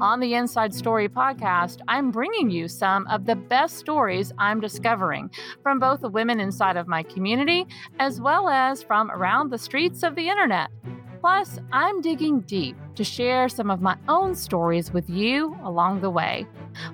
On the Inside Story podcast, I'm bringing you some of the best stories I'm discovering from both the women inside of my community, as well as from around the streets of the internet. Plus, I'm digging deep to share some of my own stories with you along the way.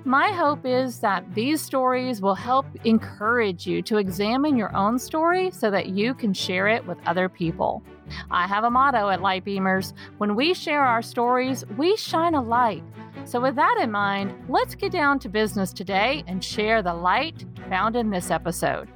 My hope is that these stories will help encourage you to examine your own story so that you can share it with other people. I have a motto at Lightbeamers: when we share our stories, we shine a light. So with that in mind, let's get down to business today and share the light found in this episode.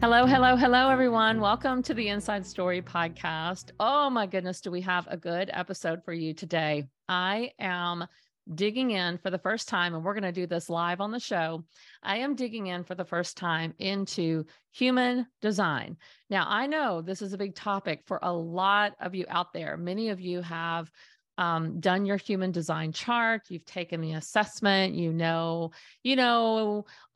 Hello, hello, hello, everyone. Welcome to the Inside Story podcast. Oh, my goodness, do we have a good episode for you today? I am digging in for the first time, and we're going to do this live on the show. I am digging in for the first time into human design. Now, I know this is a big topic for a lot of you out there. Many of you have done your human design chart, you've taken the assessment, you know,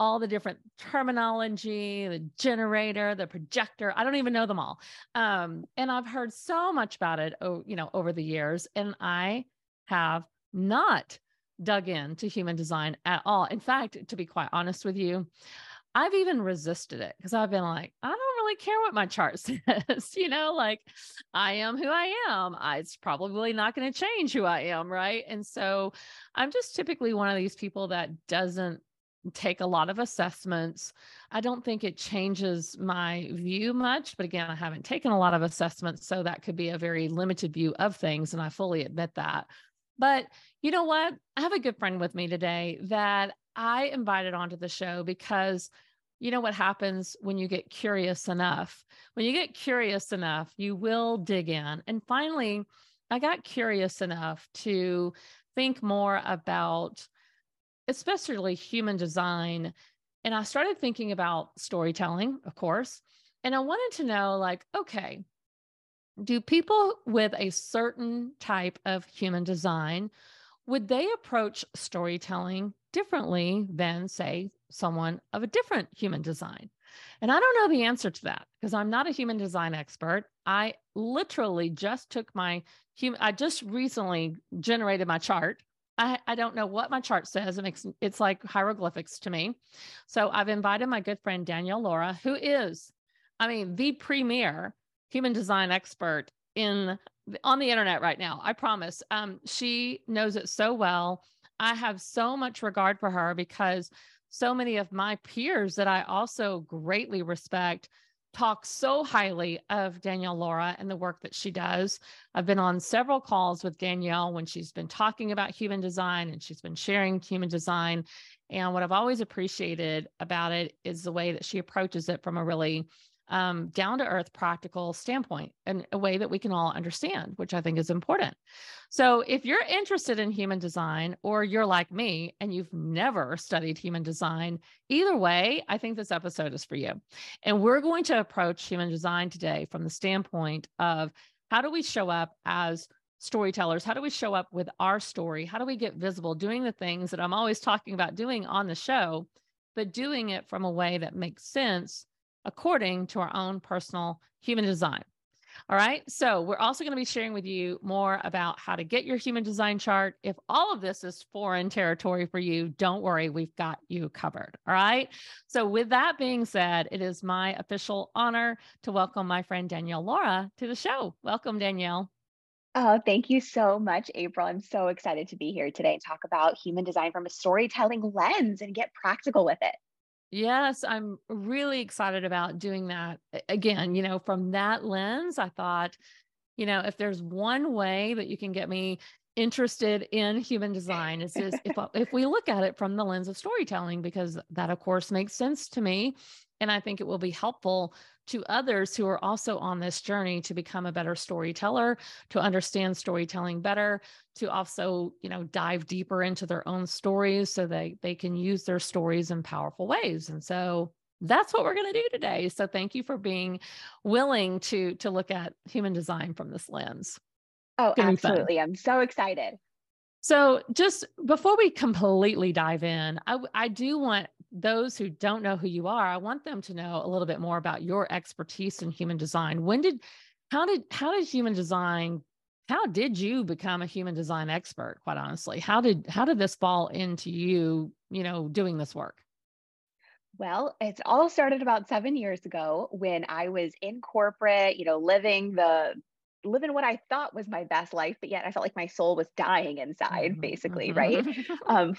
all the different terminology, the generator, the projector, I don't even know them all. And I've heard so much about it, over the years, and I have not dug into human design at all. In fact, to be quite honest with you, I've even resisted it because I've been like, I don't really care what my chart says, I am who I am. It's probably not going to change who I am, right? And so I'm just typically one of these people that doesn't take a lot of assessments. I don't think it changes my view much, but again, I haven't taken a lot of assessments, so that could be a very limited view of things, and I fully admit that. But you know what? I have a good friend with me today that I invited onto the show because you know what happens when you get curious enough. When you get curious enough, you will dig in. And finally, I got curious enough to think more about especially human design. And I started thinking about storytelling, of course. And I wanted to know, okay, do people with a certain type of human design, would they approach storytelling differently than, say, someone of a different human design? And I don't know the answer to that because I'm not a human design expert. I literally just took I just recently generated my chart. I don't know what my chart says. It's like hieroglyphics to me. So I've invited my good friend, Danielle Laura, who is, the premier human design expert on the internet right now. I promise. She knows it so well. I have so much regard for her because so many of my peers that I also greatly respect talk so highly of Danielle Laura and the work that she does. I've been on several calls with Danielle when she's been talking about human design and she's been sharing human design. And what I've always appreciated about it is the way that she approaches it from a really down-to-earth practical standpoint and a way that we can all understand, which I think is important. So if you're interested in human design or you're like me and you've never studied human design, either way, I think this episode is for you. And we're going to approach human design today from the standpoint of how do we show up as storytellers? How do we show up with our story? How do we get visible doing the things that I'm always talking about doing on the show, but doing it from a way that makes sense according to our own personal human design. All right. So we're also going to be sharing with you more about how to get your human design chart. If all of this is foreign territory for you, don't worry, we've got you covered. All right. So with that being said, it is my official honor to welcome my friend Danielle Laura to the show. Welcome, Danielle. Oh, thank you so much, April. I'm so excited to be here today and talk about human design from a storytelling lens and get practical with it. Yes, I'm really excited about doing that. Again, from that lens, I thought, if there's one way that you can get me interested in human design. It's just, if we look at it from the lens of storytelling, because that of course makes sense to me. And I think it will be helpful to others who are also on this journey to become a better storyteller, to understand storytelling better, to also, you know, dive deeper into their own stories so they can use their stories in powerful ways. And so that's what we're going to do today. So thank you for being willing to look at human design from this lens. Oh, absolutely. I'm so excited. So just before we completely dive in, I do want those who don't know who you are, I want them to know a little bit more about your expertise in human design. How did you become a human design expert? Quite honestly, how did this fall into you, you know, doing this work? Well, it all started about 7 years ago when I was in corporate, you know, living what I thought was my best life, but yet I felt like my soul was dying inside, basically, right?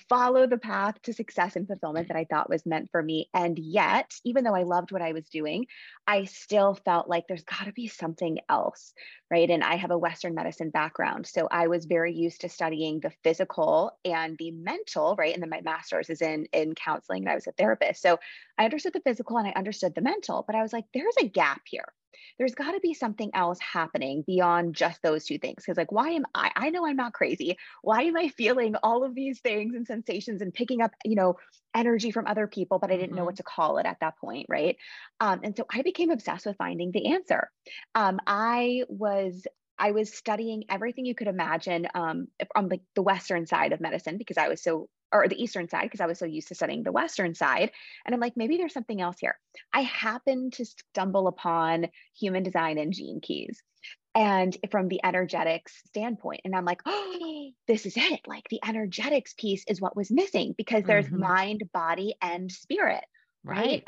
Follow the path to success and fulfillment that I thought was meant for me. And yet, even though I loved what I was doing, I still felt like there's got to be something else, right? And I have a Western medicine background. So I was very used to studying the physical and the mental, right? And then my master's is in counseling, and I was a therapist. So I understood the physical and I understood the mental, but I was like, there's a gap here. There's got to be something else happening beyond just those two things. Because like, why am I know I'm not crazy. Why am I feeling all of these things and sensations and picking up, you know, energy from other people, but I didn't know what to call it at that point. Right. And so I became obsessed with finding the answer. I was studying everything you could imagine on like the Western side of medicine or the Eastern side, because I was so used to studying the Western side. And I'm like, maybe there's something else here. I happened to stumble upon human design and Gene Keys, and from the energetics standpoint. And I'm like, oh, this is it. Like the energetics piece is what was missing, because there's mind, body, and spirit. Right.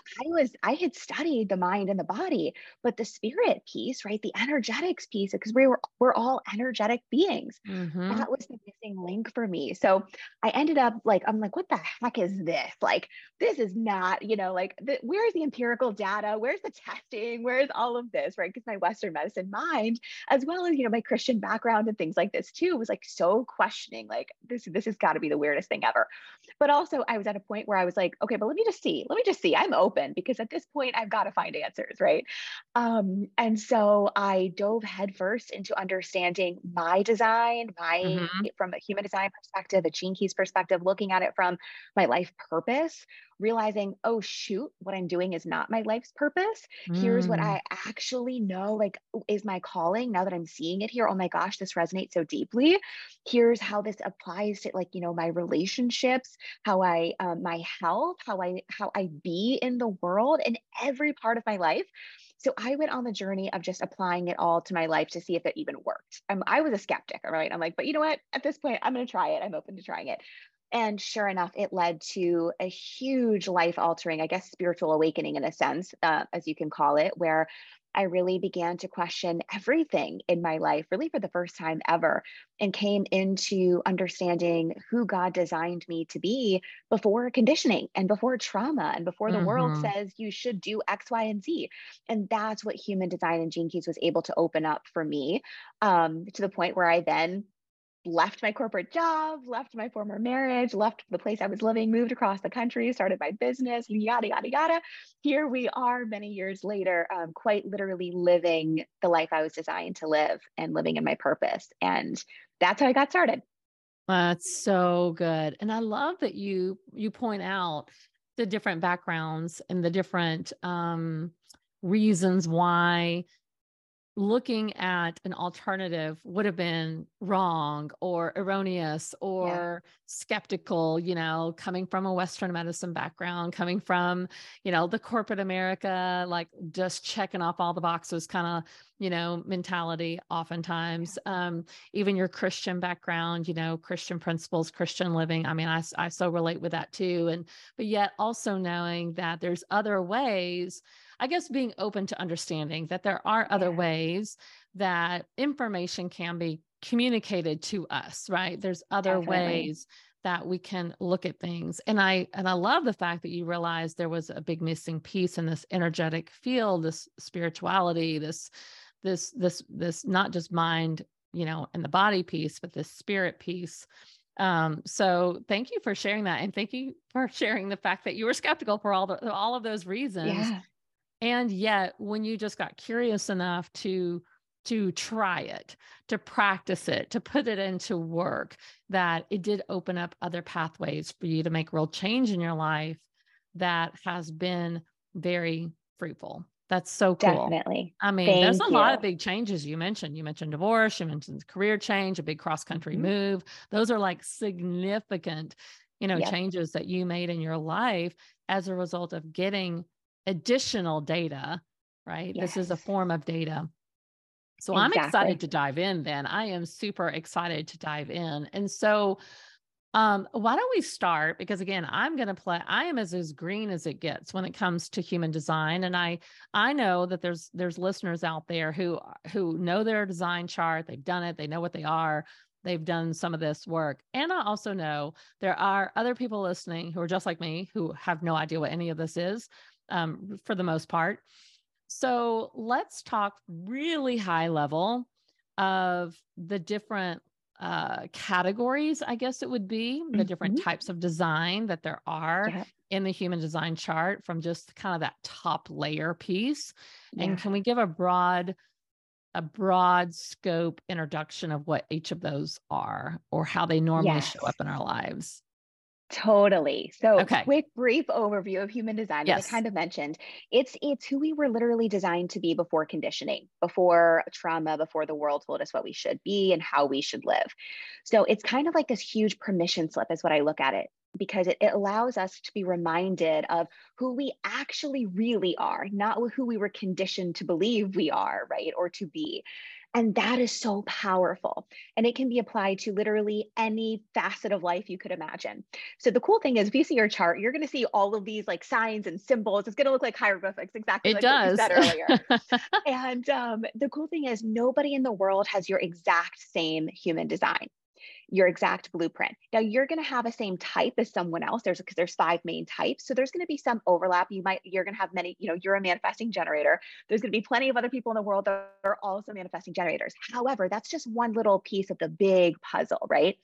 I had studied the mind and the body, but the spirit piece, right? The energetics piece, because we're all energetic beings. That was the missing link for me. So I ended up like, I'm like, what the heck is this? Like, this is not, you know, like where's the empirical data? Where's the testing? Where's all of this? Right. Because my Western medicine mind, as well as, you know, my Christian background and things like this too, was like so questioning, like this has got to be the weirdest thing ever. But also I was at a point where I was like, okay, but let me just see. I'm open, because at this point I've got to find answers, right? And so I dove headfirst into understanding my design, from a human design perspective, a Gene Keys perspective, looking at it from my life purpose, realizing, oh shoot, what I'm doing is not my life's purpose. Here's what I actually know, like, is my calling. Now that I'm seeing it here, oh my gosh, this resonates so deeply. Here's how this applies to, like, you know, my relationships, how I, my health, how I be in the world, in every part of my life. So I went on the journey of just applying it all to my life to see if it even worked. I was a skeptic, right? I'm like, but you know what? At this point, I'm going to try it. I'm open to trying it. And sure enough, it led to a huge life-altering, I guess, spiritual awakening in a sense, as you can call it, where I really began to question everything in my life, really for the first time ever, and came into understanding who God designed me to be before conditioning and before trauma and before the world says you should do X, Y, and Z. And that's what human design and Gene Keys was able to open up for me, to the point where I then left my corporate job, left my former marriage, left the place I was living, moved across the country, started my business, yada, yada, yada. Here we are many years later, quite literally living the life I was designed to live and living in my purpose. And that's how I got started. That's so good. And I love that you point out the different backgrounds and the different reasons why looking at an alternative would have been wrong or erroneous or skeptical, you know, coming from a Western medicine background, coming from, you know, the corporate America, like just checking off all the boxes kind of, you know, mentality oftentimes, even your Christian background, you know, Christian principles, Christian living. I mean, I so relate with that too. But yet also knowing that there's other ways, I guess being open to understanding that there are other ways that information can be communicated to us, right? There's other ways that we can look at things. And I love the fact that you realized there was a big missing piece in this energetic field, this spirituality, this not just mind, you know, in the body piece, but the spirit piece. So thank you for sharing that. And thank you for sharing the fact that you were skeptical for all of those reasons. Yeah. And yet when you just got curious enough to try it, to practice it, to put it into work, that it did open up other pathways for you to make real change in your life that has been very fruitful. That's so cool. Definitely. I mean, there's a lot of big changes you mentioned. You mentioned divorce, you mentioned career change, a big cross-country move. Those are like significant, you know, changes that you made in your life as a result of getting additional data, right? Yes. This is a form of data. So I'm excited to dive in then. I am super excited to dive in. And so why don't we start? Because again, I am as green as it gets when it comes to human design. And I know that there's listeners out there who know their design chart. They've done it. They know what they are. They've done some of this work. And I also know there are other people listening who are just like me, who have no idea what any of this is, for the most part. So let's talk really high level of the different categories, I guess it would be, the different types of design that there are in the human design chart, from just kind of that top layer piece. Yeah. And can we give a broad scope introduction of what each of those are, or how they normally show up in our lives? Totally. So quick, brief overview of human design. Yes. As I kind of mentioned, it's who we were literally designed to be before conditioning, before trauma, before the world told us what we should be and how we should live. So it's kind of like this huge permission slip is what I look at it, because it allows us to be reminded of who we actually really are, not who we were conditioned to believe we are, right? Or to be. And that is so powerful. And it can be applied to literally any facet of life you could imagine. So the cool thing is, if you see your chart, you're going to see all of these like signs and symbols. It's going to look like hieroglyphics, exactly it like does. What you said earlier. And the cool thing is, nobody in the world has your exact same human design, your exact blueprint. Now, you're going to have a same type as someone else. There's five main types. So there's going to be some overlap. You're going to have many, you know, you're a manifesting generator. There's going to be plenty of other people in the world that are also manifesting generators. However, that's just one little piece of the big puzzle, right?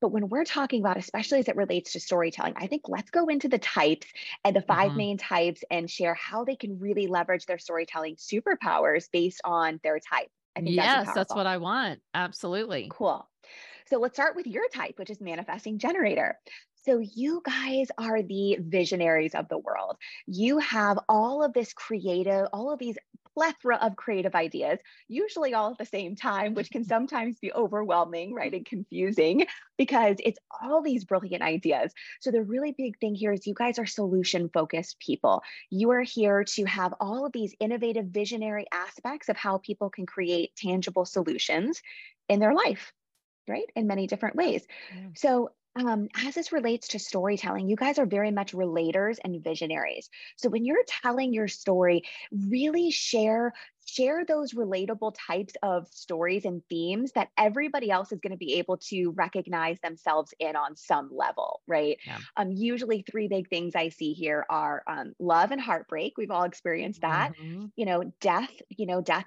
But when we're talking about, especially as it relates to storytelling, I think let's go into the types and the five main types and share how they can really leverage their storytelling superpowers based on their type. I think that's what I want. Absolutely. Cool. So let's start with your type, which is manifesting generator. So you guys are the visionaries of the world. You have all of these plethora of creative ideas, usually all at the same time, which can sometimes be overwhelming, right? And confusing, because it's all these brilliant ideas. So the really big thing here is you guys are solution focused people. You are here to have all of these innovative visionary aspects of how people can create tangible solutions in their life, right? In many different ways. Yeah. So as this relates to storytelling, you guys are very much relators and visionaries. So when you're telling your story, really share those relatable types of stories and themes that everybody else is going to be able to recognize themselves in on some level, right? Yeah. Usually three big things I see here are love and heartbreak. We've all experienced that, you know, death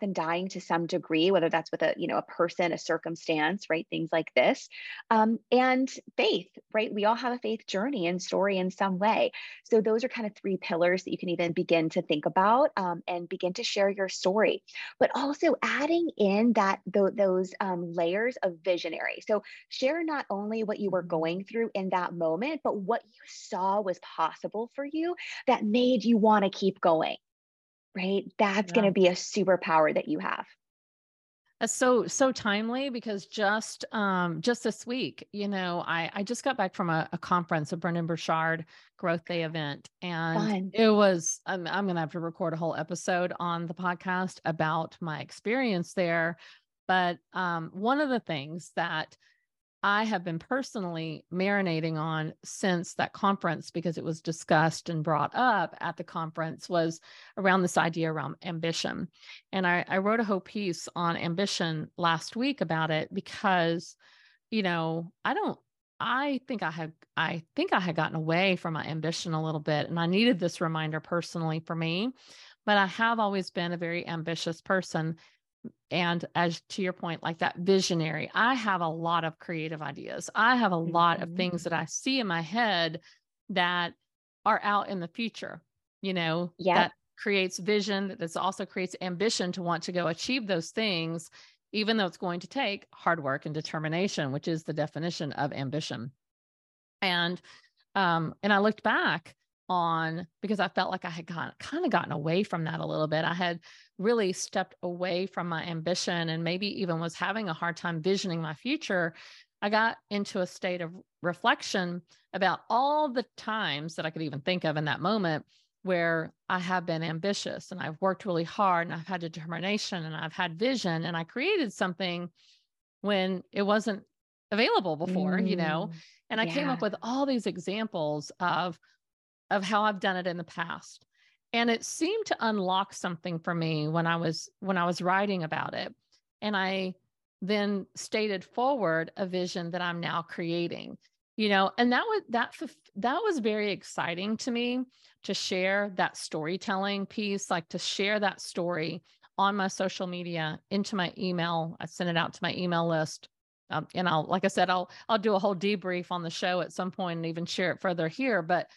and dying to some degree, whether that's with a person, a circumstance, right? Things like this. And faith, right? We all have a faith journey and story in some way. So those are kind of three pillars that you can even begin to think about and begin to share your story. But also adding in those layers of visionary. So share not only what you were going through in that moment, but what you saw was possible for you that made you want to keep going, right? That's going to be a superpower that you have. That's so timely, because just this week, you know, I just got back from a conference, a Brendan Burchard Growth Day event, and it was, I'm going to have to record a whole episode on the podcast about my experience there. But one of the things that I have been personally marinating on since that conference, because it was discussed and brought up at the conference, was around this idea around ambition. And I wrote a whole piece on ambition last week about it, because, you know, I think I had gotten away from my ambition a little bit, and I needed this reminder personally for me. But I have always been a very ambitious person. And as to your point, like that visionary, I have a lot of creative ideas. I have a lot of things that I see in my head that are out in the future, you know, that creates vision. That's also creates ambition to want to go achieve those things, even though it's going to take hard work and determination, which is the definition of ambition. And I looked back on, because I felt like I had gotten away from that a little bit. I had really stepped away from my ambition and maybe even was having a hard time visioning my future. I got into a state of reflection about all the times that I could even think of in that moment where I have been ambitious and I've worked really hard and I've had determination and I've had vision and I created something when it wasn't available before, you know, and I came up with all these examples of how I've done it in the past. And it seemed to unlock something for me when I was writing about it. And I then stated forward a vision that I'm now creating, you know, and that was very exciting to me to share that storytelling piece, like to share that story on my social media, into my email. I sent it out to my email list. And I'll do a whole debrief on the show at some point and even share it further here. But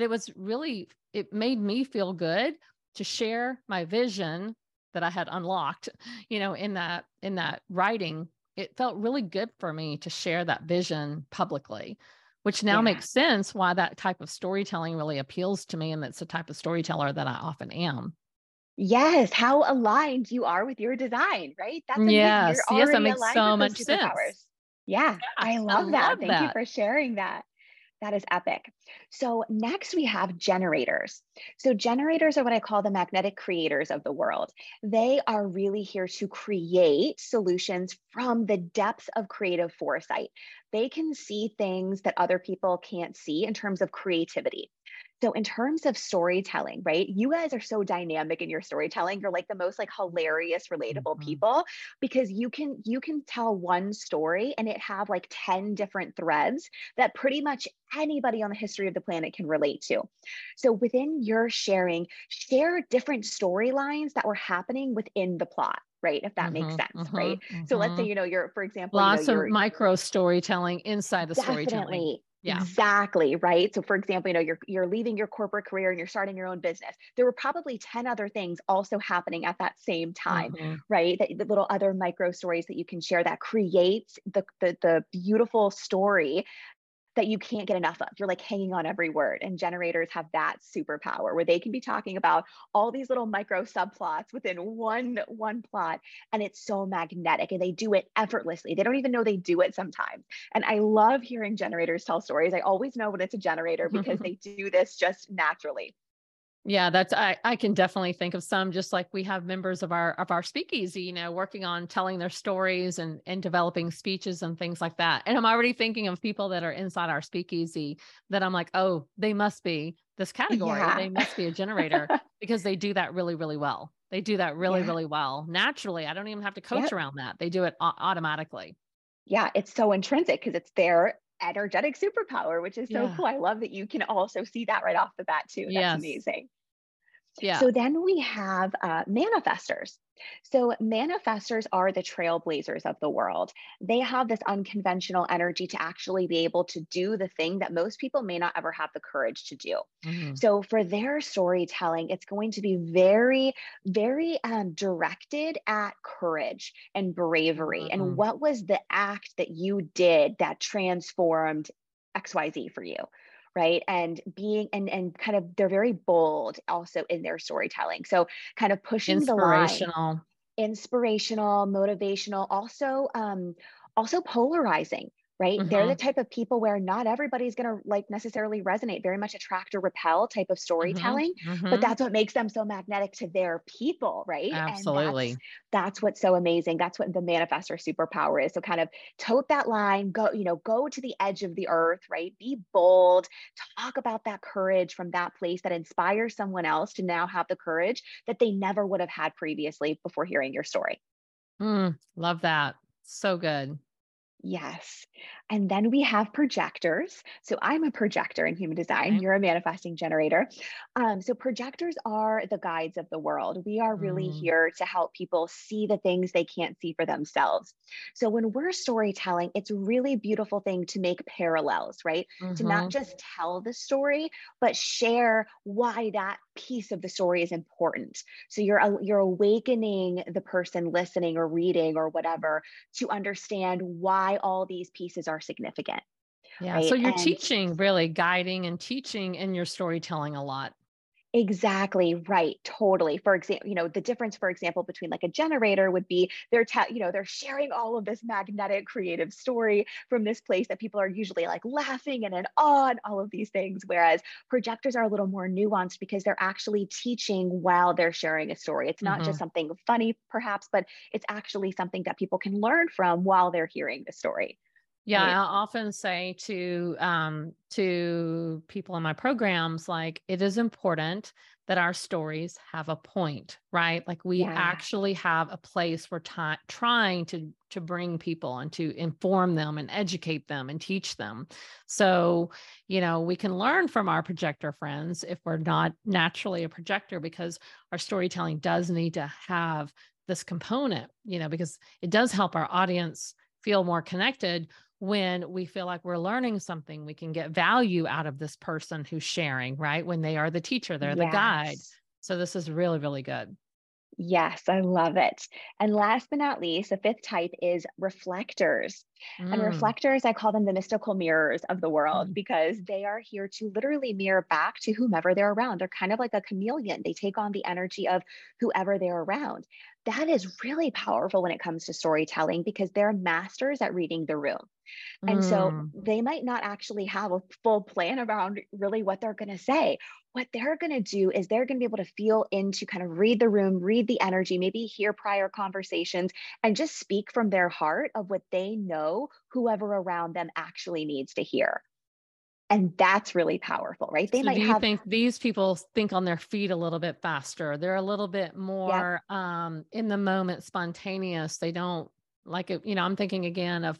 it was really, it made me feel good to share my vision that I had unlocked, you know, in that writing. It felt really good for me to share that vision publicly, which now makes sense why that type of storytelling really appeals to me. And that's the type of storyteller that I often am. Yes. How aligned you are with your design, right? That's amazing. Yes, that makes so much sense. Yeah. I love that. Thank you for sharing that. That is epic. So next we have generators. So generators are what I call the magnetic creators of the world. They are really here to create solutions from the depths of creative foresight. They can see things that other people can't see in terms of creativity. So in terms of storytelling, right? You guys are so dynamic in your storytelling. You're like the most like hilarious, relatable people, because you can tell one story and it have like 10 different threads that pretty much anybody on the history of the planet can relate to. So within your sharing, share different storylines that were happening within the plot, right? If that makes sense, right? So let's say, you know, you're, for example, lots of micro storytelling inside the storytelling. Yeah, exactly. Right. So for example, you know, you're leaving your corporate career and you're starting your own business. There were probably 10 other things also happening at that same time, right? The little other micro stories that you can share that creates the beautiful story that you can't get enough of. You're like hanging on every word, and generators have that superpower where they can be talking about all these little micro subplots within one plot. And it's so magnetic, and they do it effortlessly. They don't even know they do it sometimes. And I love hearing generators tell stories. I always know when it's a generator because they do this just naturally. Yeah, I can definitely think of some, just like we have members of our speakeasy, you know, working on telling their stories and developing speeches and things like that. And I'm already thinking of people that are inside our speakeasy that I'm like, oh, they must be this category. Yeah. They must be a generator because they do that really, really well. They do that really, really well. Naturally, I don't even have to coach around that. They do it automatically. Yeah, it's so intrinsic because it's their energetic superpower, which is so cool. I love that you can also see that right off the bat too. That's amazing. Yeah. So then we have manifestors. So manifestors are the trailblazers of the world. They have this unconventional energy to actually be able to do the thing that most people may not ever have the courage to do. So for their storytelling, it's going to be very, very directed at courage and bravery and what was the act that you did that transformed XYZ for you. Right. And being and kind of they're very bold also in their storytelling. So kind of pushing the line. Inspirational, motivational, also polarizing. Right. They're the type of people where not everybody's going to like necessarily resonate, very much attract or repel type of storytelling, but that's what makes them so magnetic to their people. Right. Absolutely. And that's what's so amazing. That's what the manifestor superpower is. So kind of tote that line, go to the edge of the earth, right. Be bold, talk about that courage from that place that inspires someone else to now have the courage that they never would have had previously before hearing your story. Love that. So good. Yes. And then we have projectors. So I'm a projector in human design. Okay. You're a manifesting generator. So projectors are the guides of the world. We are really here to help people see the things they can't see for themselves. So when we're storytelling, it's really beautiful thing to make parallels, right? Mm-hmm. To not just tell the story, but share why that piece of the story is important. So you're awakening the person listening or reading or whatever to understand why all these pieces are significant. Yeah. Right? So you're teaching, really guiding and teaching in your storytelling a lot. Exactly. Right. Totally. For example, you know, the difference, for example, between like a generator would be they're sharing all of this magnetic creative story from this place that people are usually like laughing and in awe and all of these things. Whereas projectors are a little more nuanced because they're actually teaching while they're sharing a story. It's not just something funny perhaps, but it's actually something that people can learn from while they're hearing the story. Yeah. Right. I often say to people in my programs, like, it is important that our stories have a point, right? Like we actually have a place we're trying to bring people and to inform them and educate them and teach them. So, you know, we can learn from our projector friends if we're not naturally a projector, because our storytelling does need to have this component, you know, because it does help our audience feel more connected when we feel like we're learning something. We can get value out of this person who's sharing, right? When they are the teacher, they're the guide. So this is really, really good. Yes, I love it. And last but not least, the fifth type is reflectors. And reflectors, I call them the mystical mirrors of the world, because they are here to literally mirror back to whomever they're around. They're kind of like a chameleon. They take on the energy of whoever they're around. That is really powerful when it comes to storytelling, because they're masters at reading the room. And so they might not actually have a full plan around really what they're going to say. What they're going to do is they're going to be able to feel into, kind of read the room, read the energy, maybe hear prior conversations, and just speak from their heart of what they know whoever around them actually needs to hear. And that's really powerful, right? They might think these people think on their feet a little bit faster. They're a little bit more in the moment, spontaneous. They don't like it. You know, I'm thinking again of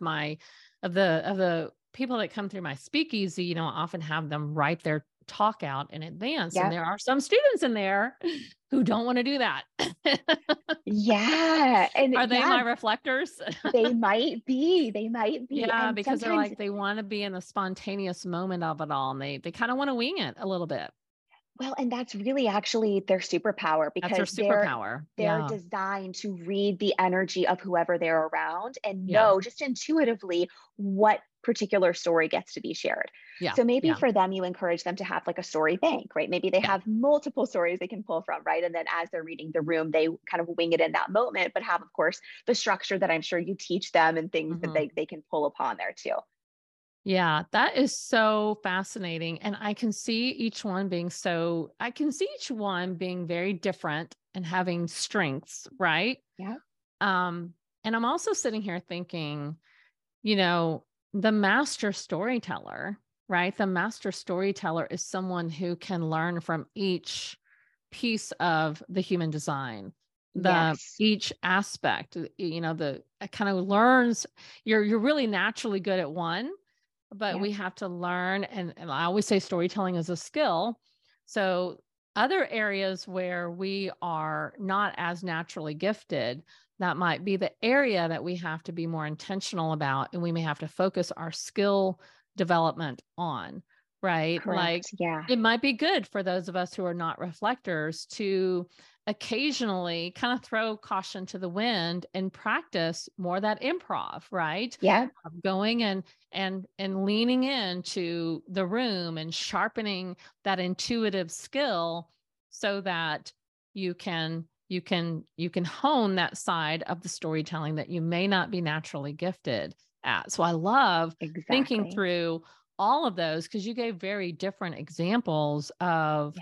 the people that come through my speakeasy. You know, I often have them write their talk out in advance. Yep. And there are some students in there who don't want to do that. And are they my reflectors? They might be. Yeah, and because they're like, they want to be in the spontaneous moment of it all. And they kind of want to wing it a little bit. Well, and that's really actually their superpower, because they're designed to read the energy of whoever they're around and know just intuitively what particular story gets to be shared. Yeah. So maybe for them, you encourage them to have like a story bank, right? Maybe they have multiple stories they can pull from, right? And then as they're reading the room, they kind of wing it in that moment, but have, of course, the structure that I'm sure you teach them and things that they can pull upon there too. Yeah, that is so fascinating. And I can see each one being very different and having strengths, right? Yeah. And I'm also sitting here thinking, you know, the master storyteller, right? The master storyteller is someone who can learn from each piece of the human design. Each aspect, you know, you're really naturally good at one, but we have to learn. And I always say storytelling is a skill. So other areas where we are not as naturally gifted, that might be the area that we have to be more intentional about. And we may have to focus our skill development on, right? Correct. Like it might be good for those of us who are not reflectors to occasionally kind of throw caution to the wind and practice more that improv, right? Yeah. Going and leaning into the room and sharpening that intuitive skill so that you can hone that side of the storytelling that you may not be naturally gifted at. So I love thinking through all of those, because you gave very different examples of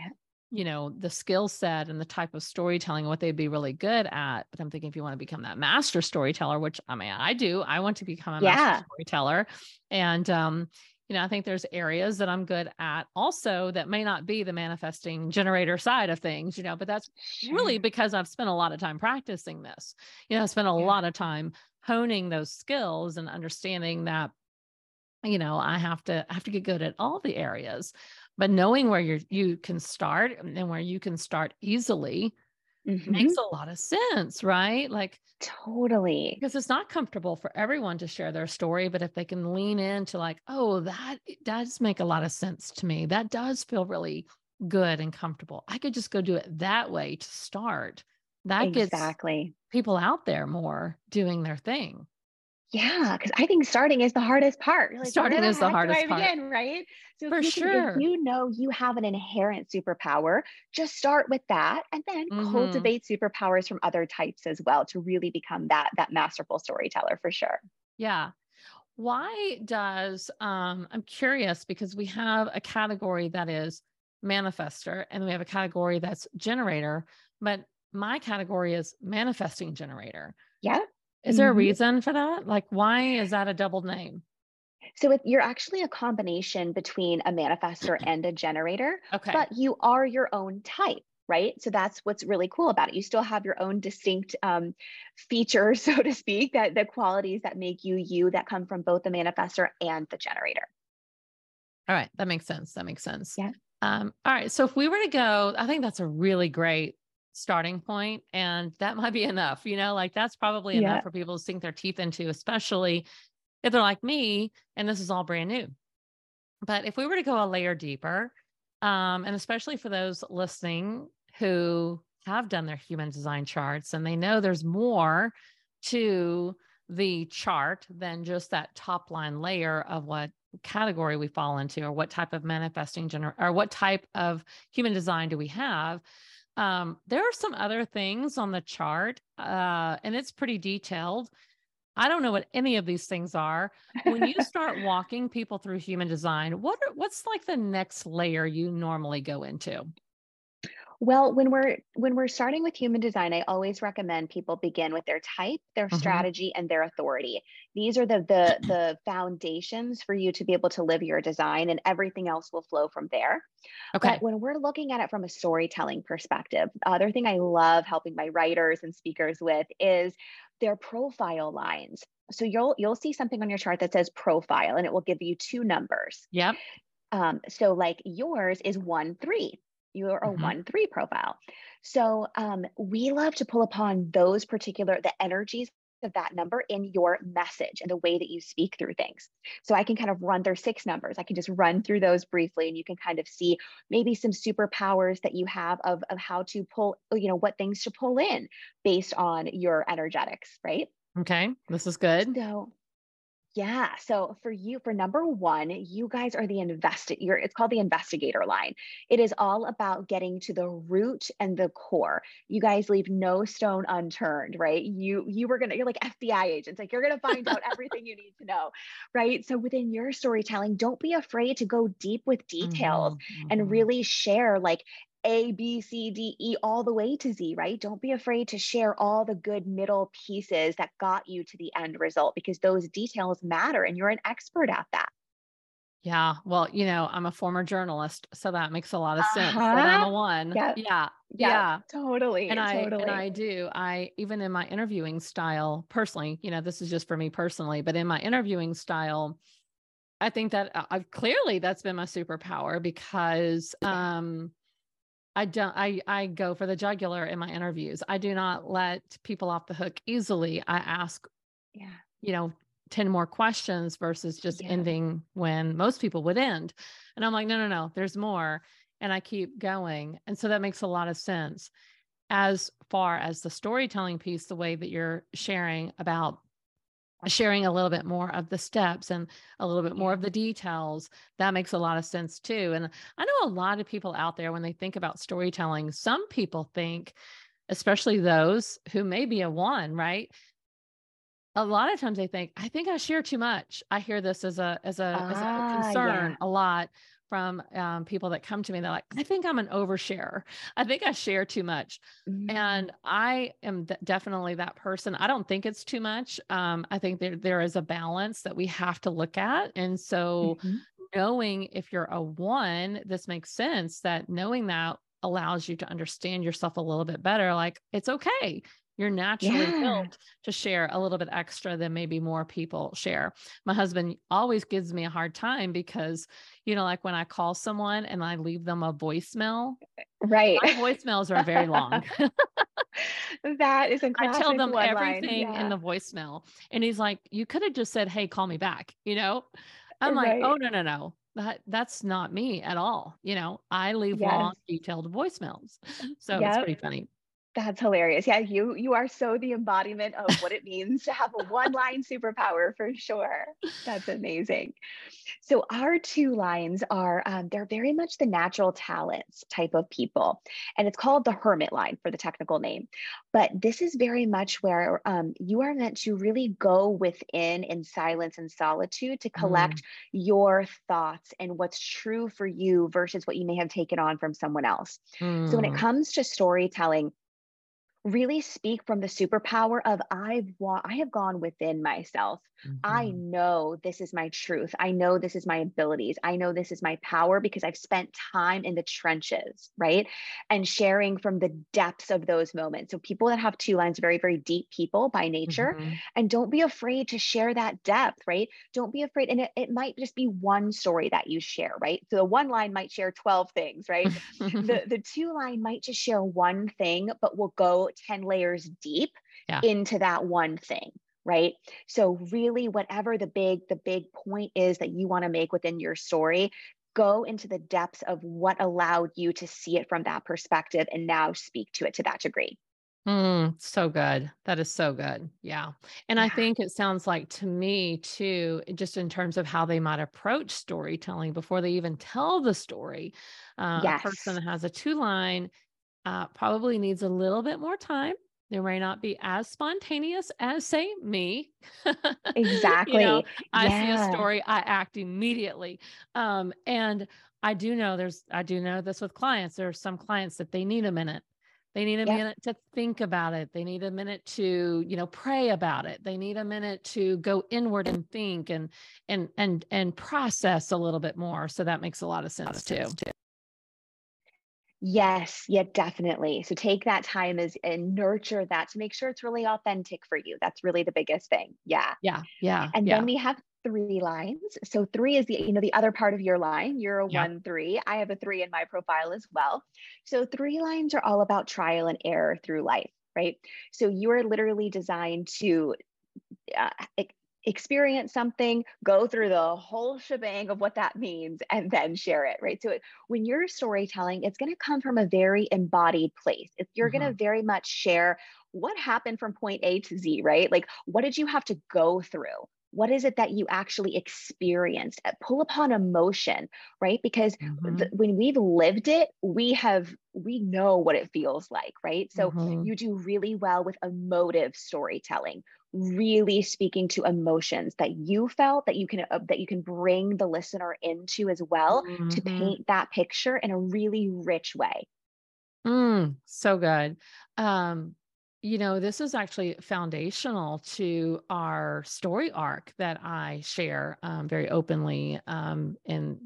you know, the skill set and the type of storytelling, what they'd be really good at. But I'm thinking, if you want to become that master storyteller, which I mean, I do, I want to become a master storyteller. And, you know, I think there's areas that I'm good at also that may not be the manifesting generator side of things, you know, but that's really because I've spent a lot of time practicing this. You know, I spent a lot of time honing those skills and understanding that, you know, I have to get good at all the areas, but knowing where you can start and where you can start easily makes a lot of sense, right? Like totally, because it's not comfortable for everyone to share their story, but if they can lean into like, oh, that does make a lot of sense to me. That does feel really good and comfortable. I could just go do it that way to start. That gets people out there more doing their thing. Yeah, because I think starting is the hardest part. Like, starting is the hardest part, begin, right? So for sure. If you know you have an inherent superpower, just start with that, and then cultivate superpowers from other types as well to really become that masterful storyteller for sure. Yeah. Why does I'm curious because we have a category that is manifester, and we have a category that's generator, but my category is manifesting generator. Yeah. Is there a reason for that? Like, why is that a double name? So you're actually a combination between a manifestor and a generator, but you are your own type, right? So that's what's really cool about it. You still have your own distinct feature, so to speak, that the qualities that make you that come from both the manifestor and the generator. All right. That makes sense. Yeah. All right. So if we were to go, I think that's a really great starting point, and that might be enough, you know, like that's probably enough for people to sink their teeth into, especially if they're like me and this is all brand new. But if we were to go a layer deeper, and especially for those listening who have done their human design charts and they know there's more to the chart than just that top line layer of what category we fall into or what type of manifesting or what type of human design do we have. There are some other things on the chart, and it's pretty detailed. I don't know what any of these things are. When you start walking people through human design, what's like the next layer you normally go into? Well, when we're starting with human design, I always recommend people begin with their type, their strategy, and their authority. These are the foundations for you to be able to live your design, and everything else will flow from there. Okay. But when we're looking at it from a storytelling perspective, the other thing I love helping my writers and speakers with is their profile lines. So you'll see something on your chart that says profile, and it will give you two numbers. Yep. So like yours is 1-3. You are a 1-3 profile. So we love to pull upon those particular, the energies of that number in your message and the way that you speak through things. So I can kind of run through 6 numbers. I can just run through those briefly, and you can kind of see maybe some superpowers that you have of how to pull, you know, what things to pull in based on your energetics, right? Okay, this is good. Yeah. So for you, for number 1, you guys are it's called the investigator line. It is all about getting to the root and the core. You guys leave no stone unturned, right? You're like FBI agents, like you're going to find out everything you need to know, right? So within your storytelling, don't be afraid to go deep with details and really share like A, B, C, D, E, all the way to Z, right? Don't be afraid to share all the good middle pieces that got you to the end result, because those details matter and you're an expert at that. Yeah. Well, you know, I'm a former journalist, so that makes a lot of sense. And I'm a 1. Yep. Yeah. Totally. And I even in my interviewing style personally, you know, this is just for me personally, but in my interviewing style, I think that I've clearly that's been my superpower, because, I go for the jugular in my interviews. I do not let people off the hook easily. I ask, 10 more questions versus just ending when most people would end. And I'm like, no, there's more. And I keep going. And so that makes a lot of sense. As far as the storytelling piece, the way that you're sharing a little bit more of the steps and a little bit more of the details, that makes a lot of sense too. And I know a lot of people out there, when they think about storytelling, some people think, especially those who may be a 1, right? A lot of times they think, I think I share too much. I hear this as a concern a lot from people that come to me. They're like, I think I'm an oversharer. I think I share too much. And I am definitely that person. I don't think it's too much. I think there is a balance that we have to look at. And so knowing if you're a 1, this makes sense, that knowing that allows you to understand yourself a little bit better. Like, it's okay You're naturally built to share a little bit extra than maybe more people share. My husband always gives me a hard time because, you know, like when I call someone and I leave them a voicemail, right? My voicemails are very long. That is incredible. I tell them everything in the voicemail. And he's like, you could have just said, hey, call me back. You know, I'm like, oh, no. That's not me at all. You know, I leave long detailed voicemails. So it's pretty funny. That's hilarious. Yeah. You are so the embodiment of what it means to have a one-line superpower for sure. That's amazing. So our two lines are, they're very much the natural talents type of people. And it's called the hermit line for the technical name. But this is very much where you are meant to really go within in silence and solitude to collect your thoughts and what's true for you versus what you may have taken on from someone else. So when it comes to storytelling, really speak from the superpower of I have gone within myself. I know this is my truth. I know this is my abilities. I know this is my power because I've spent time in the trenches, right? And sharing from the depths of those moments. So people that have two lines, very, very deep people by nature, and don't be afraid to share that depth, right? Don't be afraid. And it might just be one story that you share, right? So the one line might share 12 things, right? The two line might just share one thing, but will go 10 layers deep into that one thing, right? So really whatever the big point is that you want to make within your story, go into the depths of what allowed you to see it from that perspective and now speak to it to that degree. So good. That is so good. Yeah. And I think it sounds like to me too, just in terms of how they might approach storytelling before they even tell the story. A person that has a two line probably needs a little bit more time. They may not be as spontaneous as, say, me. Exactly. You know, I see a story, I act immediately. And I do know this with clients. There are some clients that they need a minute. They need a minute to think about it. They need a minute to, you know, pray about it. They need a minute to go inward and think and process a little bit more. So that makes a lot of sense too. Yes. Yeah, definitely. So take that time and nurture that to make sure it's really authentic for you. That's really the biggest thing. Yeah. Yeah. Yeah. And then we have three lines. So three is the other part of your line. You're a 1-3. I have a 3 in my profile as well. So three lines are all about trial and error through life, right? So you are literally designed to experience something, go through the whole shebang of what that means, and then share it, right? So when you're storytelling, it's going to come from a very embodied place. You're going to very much share what happened from point A to Z, right? Like, what did you have to go through? What is it that you actually experienced? Pull upon emotion, right? Because when we've lived it, we know what it feels like, right? So you do really well with emotive storytelling, really speaking to emotions that you felt, that you can bring the listener into as well to paint that picture in a really rich way. So good. You know, this is actually foundational to our story arc that I share very openly. And,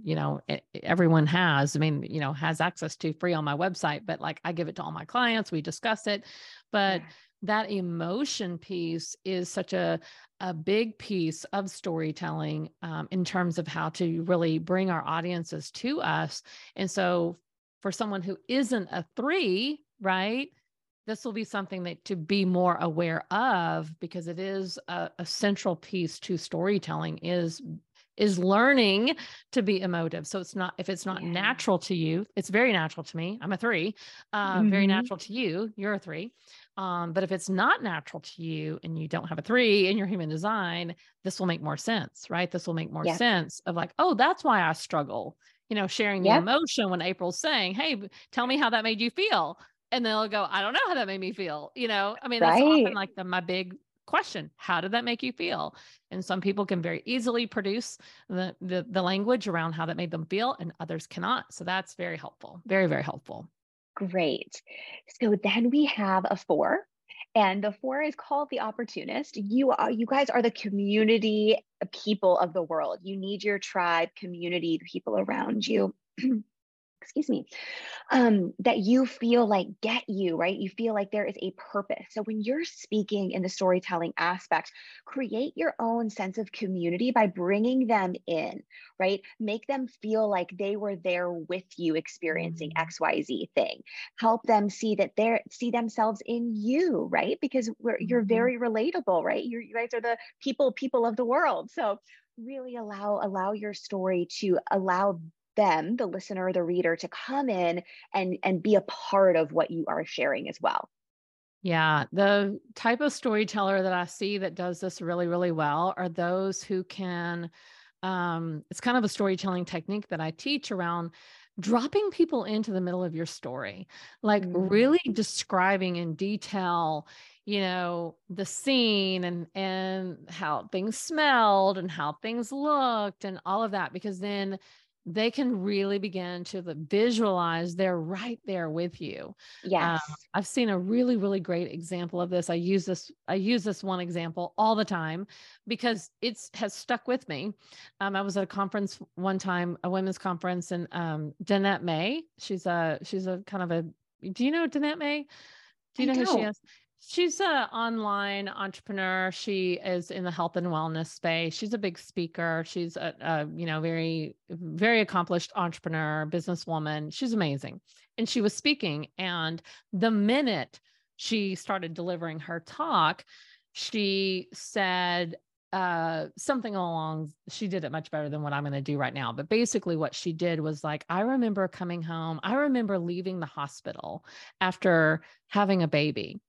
you know, everyone has access to free on my website, but like I give it to all my clients, we discuss it. But that emotion piece is such a big piece of storytelling in terms of how to really bring our audiences to us. And so for someone who isn't a 3, right? This will be something that to be more aware of, because it is a central piece to storytelling is learning to be emotive. So it's not, if it's not natural to you, it's very natural to me. I'm a 3, very natural to you. You're a 3. But if it's not natural to you and you don't have a 3 in your human design, this will make more sense, right? This will make more sense of like, oh, that's why I struggle, you know, sharing the emotion when April's saying, hey, tell me how that made you feel. And they'll go, I don't know how that made me feel. You know, I mean, that's often like my big question, how did that make you feel? And some people can very easily produce the language around how that made them feel, and others cannot. So that's very helpful. Very, very helpful. Great. So then we have a 4. And the 4 is called the opportunist. You guys are the community people of the world. You need your tribe, community, people around you. that you feel like get you, right? You feel like there is a purpose. So when you're speaking in the storytelling aspect, create your own sense of community by bringing them in, right? Make them feel like they were there with you experiencing XYZ thing. Help them see that see themselves in you, right? Because you're very relatable, right? You guys are the people of the world. So really allow your story to allow them, the listener, the reader, to come in and be a part of what you are sharing as well. Yeah. The type of storyteller that I see that does this really, really well are those who can, it's kind of a storytelling technique that I teach around dropping people into the middle of your story, like really describing in detail, you know, the scene and how things smelled and how things looked and all of that, because then they can really begin to visualize they're right there with you. Yes. I've seen a really, really great example of this. I use this one example all the time because has stuck with me. I was at a conference one time, a women's conference, and Danette May, she's a kind of do you know Danette May? Do you know who she is? She's an online entrepreneur. She is in the health and wellness space. She's a big speaker. She's a very, very accomplished entrepreneur, businesswoman. She's amazing. And she was speaking, and the minute she started delivering her talk, she said something along, she did it much better than what I'm going to do right now. But basically what she did was like, I remember coming home. I remember leaving the hospital after having a baby,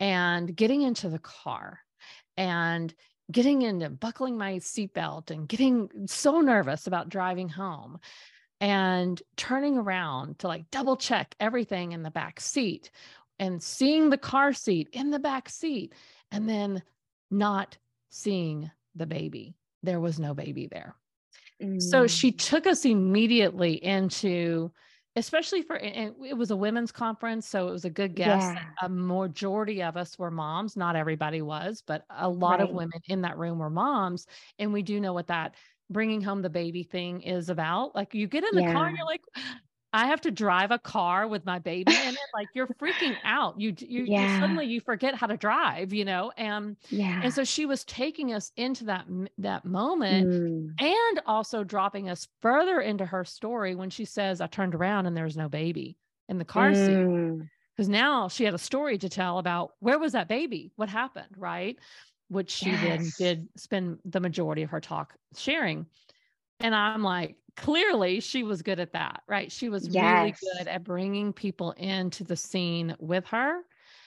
and getting into the car and buckling my seatbelt and getting so nervous about driving home and turning around to like double check everything in the back seat and seeing the car seat in the back seat and then not seeing the baby. There was no baby there. So she took us immediately into, especially and it was a women's conference. So it was a good guess. Yeah. A majority of us were moms. Not everybody was, but a lot of women in that room were moms. And we do know what that bringing home the baby thing is about. Like you get in the car and you're like, I have to drive a car with my baby in it. Like you're freaking out. You suddenly you forget how to drive, you know? And so she was taking us into that moment and also dropping us further into her story when she says, I turned around and there's no baby in the car seat. Cause now she had a story to tell about where was that baby? What happened? Right. Which she then did spend the majority of her talk sharing. And I'm like, clearly she was good at that, right? She was really good at bringing people into the scene with her.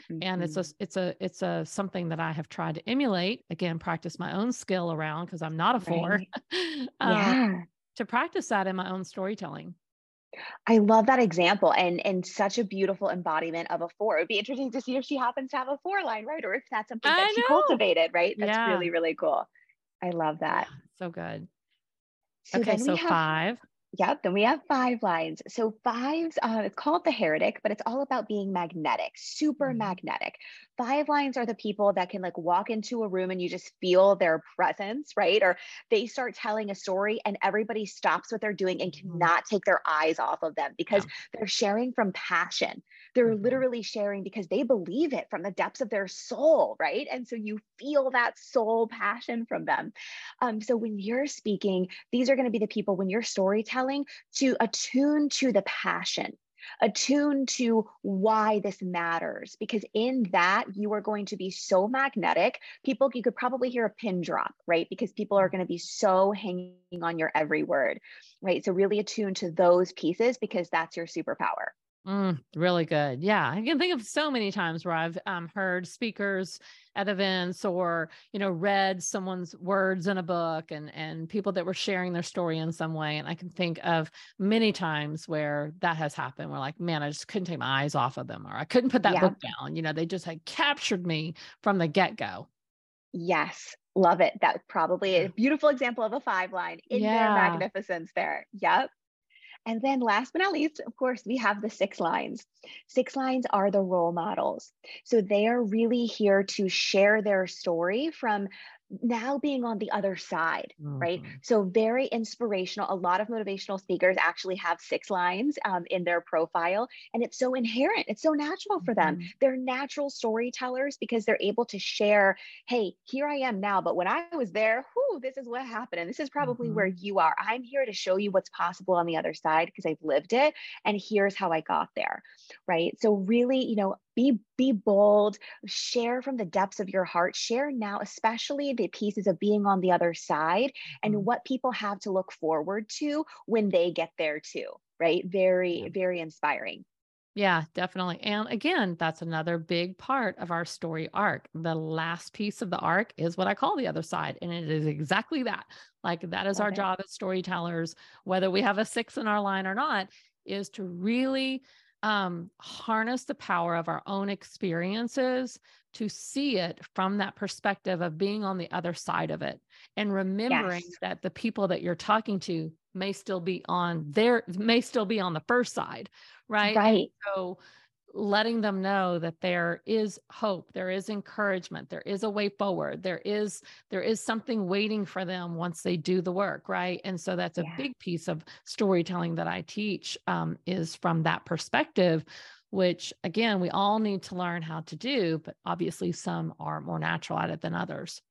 Mm-hmm. And it's something that I have tried to emulate, again, practice my own skill around, cause I'm not a four, to practice that in my own storytelling. I love that example and such a beautiful embodiment of a four. It'd be interesting to see if she happens to have a four line, right? Or if that's something that she cultivated, right? That's really, really cool. I love that. So good. So okay, so five. Yep. Then we have five lines. So fives, it's called the heretic, but it's all about being magnetic, super magnetic. Five lines are the people that can like walk into a room and you just feel their presence, right? Or they start telling a story and everybody stops what they're doing and cannot take their eyes off of them because they're sharing from passion. They're literally sharing because they believe it from the depths of their soul, right? And so you feel that soul passion from them. So when you're speaking, these are going to be the people when you're storytelling to attune to the passion, attune to why this matters, because in that you are going to be so magnetic. People, you could probably hear a pin drop, right? Because people are going to be so hanging on your every word, right? So really attune to those pieces because that's your superpower. Really good. Yeah. I can think of so many times where I've heard speakers at events or, you know, read someone's words in a book and people that were sharing their story in some way. And I can think of many times where that has happened. We're like, man, I just couldn't take my eyes off of them, or I couldn't put that book down. You know, they just had captured me from the get-go. Yes. Love it. That's probably a beautiful example of a five line in their magnificence there. Yep. And then last but not least, of course, we have the six lines. Six lines are the role models. So they are really here to share their story from now being on the other side, right? So very inspirational. A lot of motivational speakers actually have 6 lines in their profile, and it's so inherent. It's so natural for them. They're natural storytellers because they're able to share, hey, here I am now, but when I was there, whoo, this is what happened. And this is probably where you are. I'm here to show you what's possible on the other side because I've lived it. And here's how I got there, right? So really, you know, be bold, share from the depths of your heart, share now, especially the pieces of being on the other side and what people have to look forward to when they get there too, right? Very inspiring. Yeah, definitely. And again, that's another big part of our story arc. The last piece of the arc is what I call the other side. And it is exactly that. Like that is our job as storytellers, whether we have a 6 in our line or not, is to really harness the power of our own experiences to see it from that perspective of being on the other side of it and remembering that the people that you're talking to may still be on the first side, right? Right. So letting them know that there is hope, there is encouragement, there is a way forward, there is something waiting for them once they do the work, right? And so that's a big piece of storytelling that I teach is from that perspective, which again, we all need to learn how to do, but obviously some are more natural at it than others.